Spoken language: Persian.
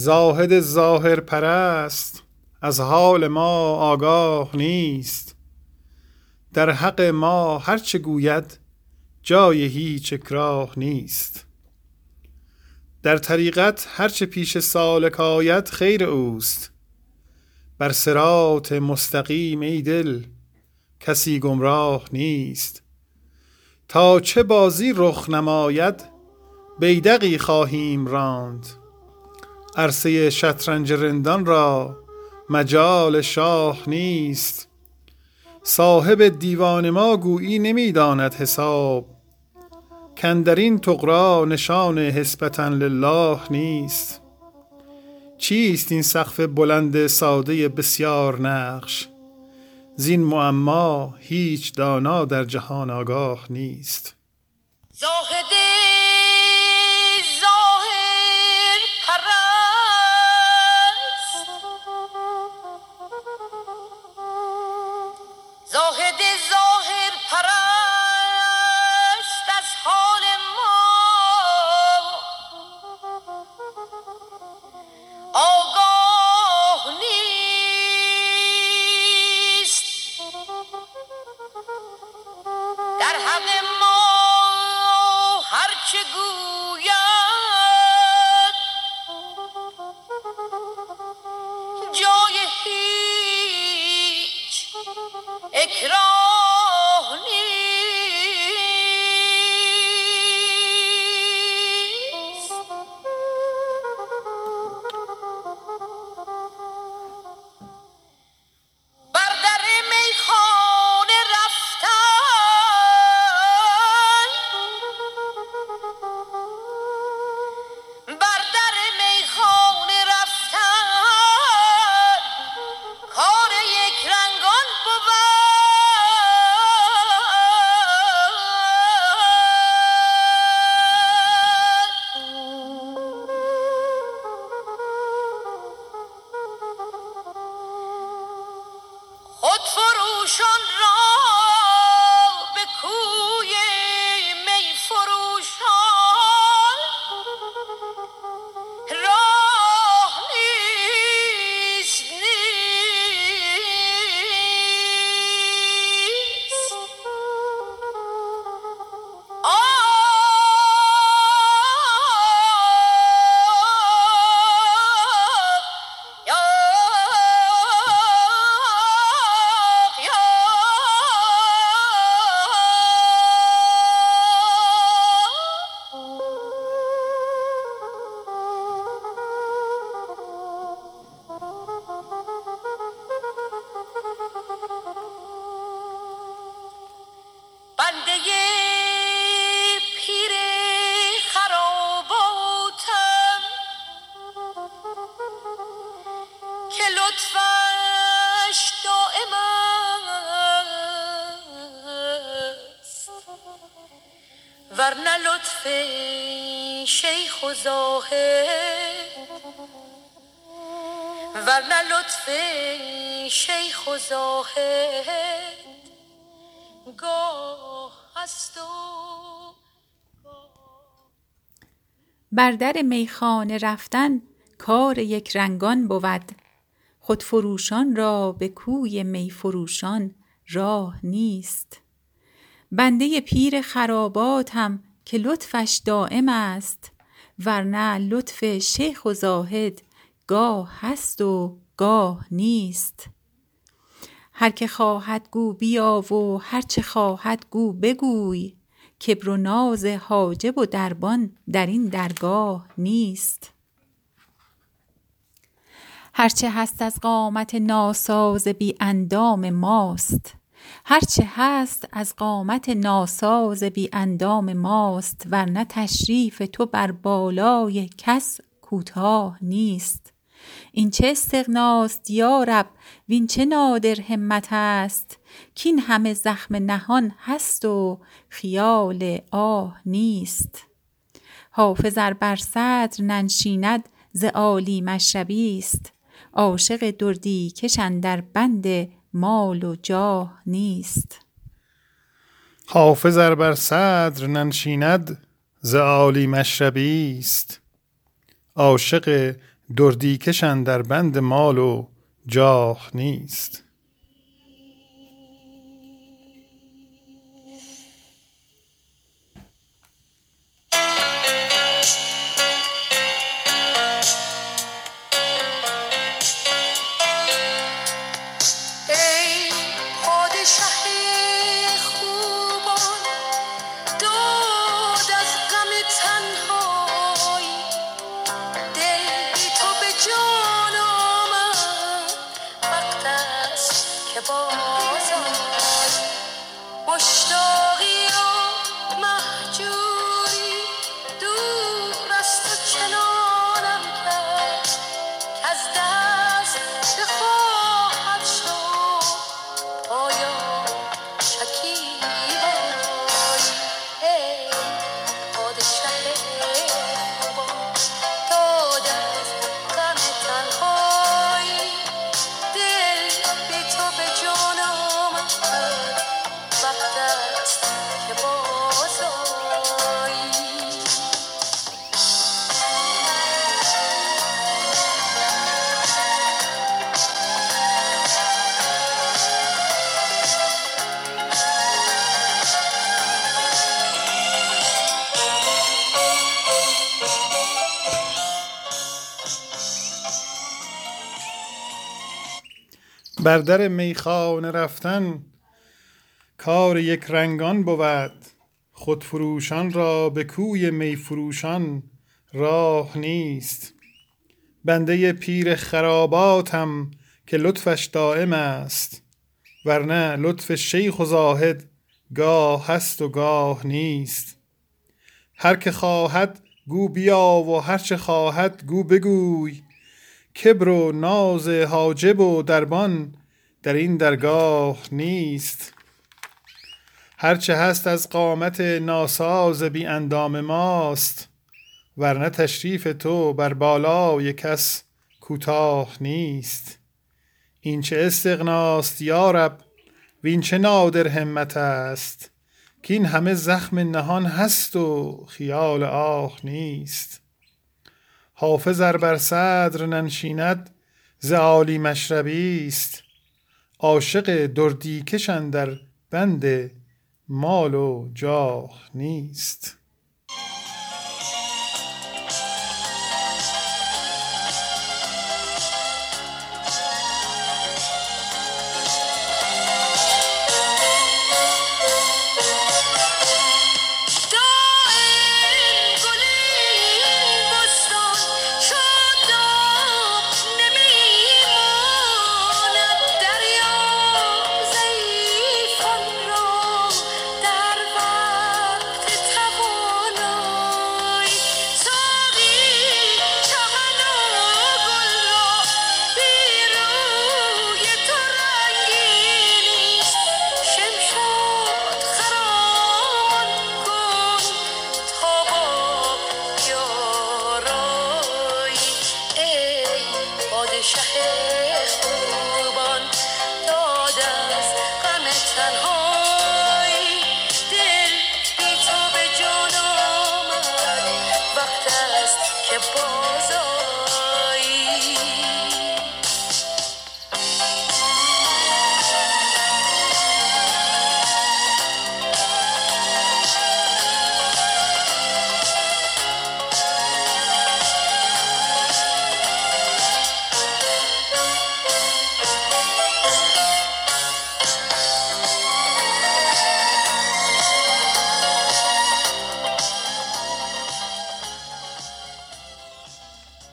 زاهد ظاهر پرست از حال ما آگاه نیست، در حق ما هرچه گوید جای هیچ اکراه نیست. در طریقت هرچه پیش سالک آید خیر اوست، بر صراط مستقیم ای دل کسی گمراه نیست. تا چه بازی رخ نماید بیدقی خواهیم راند، عرصه شطرنج رندان را مجال شاه نیست. صاحب دیوان ما گویی نمیداند حساب، کندرین طغرا نشان حسبتاً لله نیست. چیست این سقف بلند ساده بسیار نقش، زین معما هیچ دانا در جهان آگاه نیست. زاهد ظاهر پرست، زاهد ظاهر پرست از حال ما آگاه نیست. در حق ما هرچه گوید جای هیچ اکراه نیست. بر در میخانه رفتن، بر در میخانه رفتن کار یک رنگان بود. خود فروشان را به کوی می فروشان راه نیست، نیست. بنده پیر خراباتم که لطفش دائم است، ورنه لطف شیخ و زاهد، ورنه لطف شیخ و زاهد بر در میخانه رفتن کار یک رنگان بود، خود فروشان را به کوی می فروشان راه نیست. بنده پیر خرابات هم که لطفش دائم است، ورنه لطف شیخ و زاهد گاه هست و گاه نیست. هر که خواهد گو بیا و هر چه خواهد گو بگوی، کبر و ناز حاجب و دربان در این درگاه نیست. هر چه هست از قامت ناساز بی اندام ماست، هر چه هست از قامت ناساز بی اندام ماست، ورنه تشریف تو بر بالای کس کوتاه نیست. این چه استغناست یا رب، وین چه نادر همت است، کین همه زخم نهان هست و خیال آه نیست. حافظ ار بر صدر ننشیند ز عالی مشربی است، عاشق دردی کش اندر بند مال و جاه نیست. حافظ ار بر صدر ننشیند ز عالی مشربی است، عاشق دردی کشن در بند مال و جاه نیست. بر در میخانه رفتن کار یک رنگان بود، خودفروشان را به کوی میفروشان راه نیست. بنده پیر خراباتم که لطفش دائم است، ورنه لطف شیخ و زاهد گاه هست و گاه نیست. هر که خواهد گو بیا و هر چه خواهد گو بگوی، کبر و ناز حاجب و دربان در این درگاه نیست. هرچه هست از قامت ناساز بی اندام ماست، ورنه تشریف تو بر بالای کس کوتاه نیست. این چه استغناست یا رب، وین چه نادر همت است، که این همه زخم نهان هست و خیال آه نیست. حافظ ار بر صدر ننشیند ز عالی مشربی است، عاشق دردی کش اندر بند مال و جاه نیست. شهر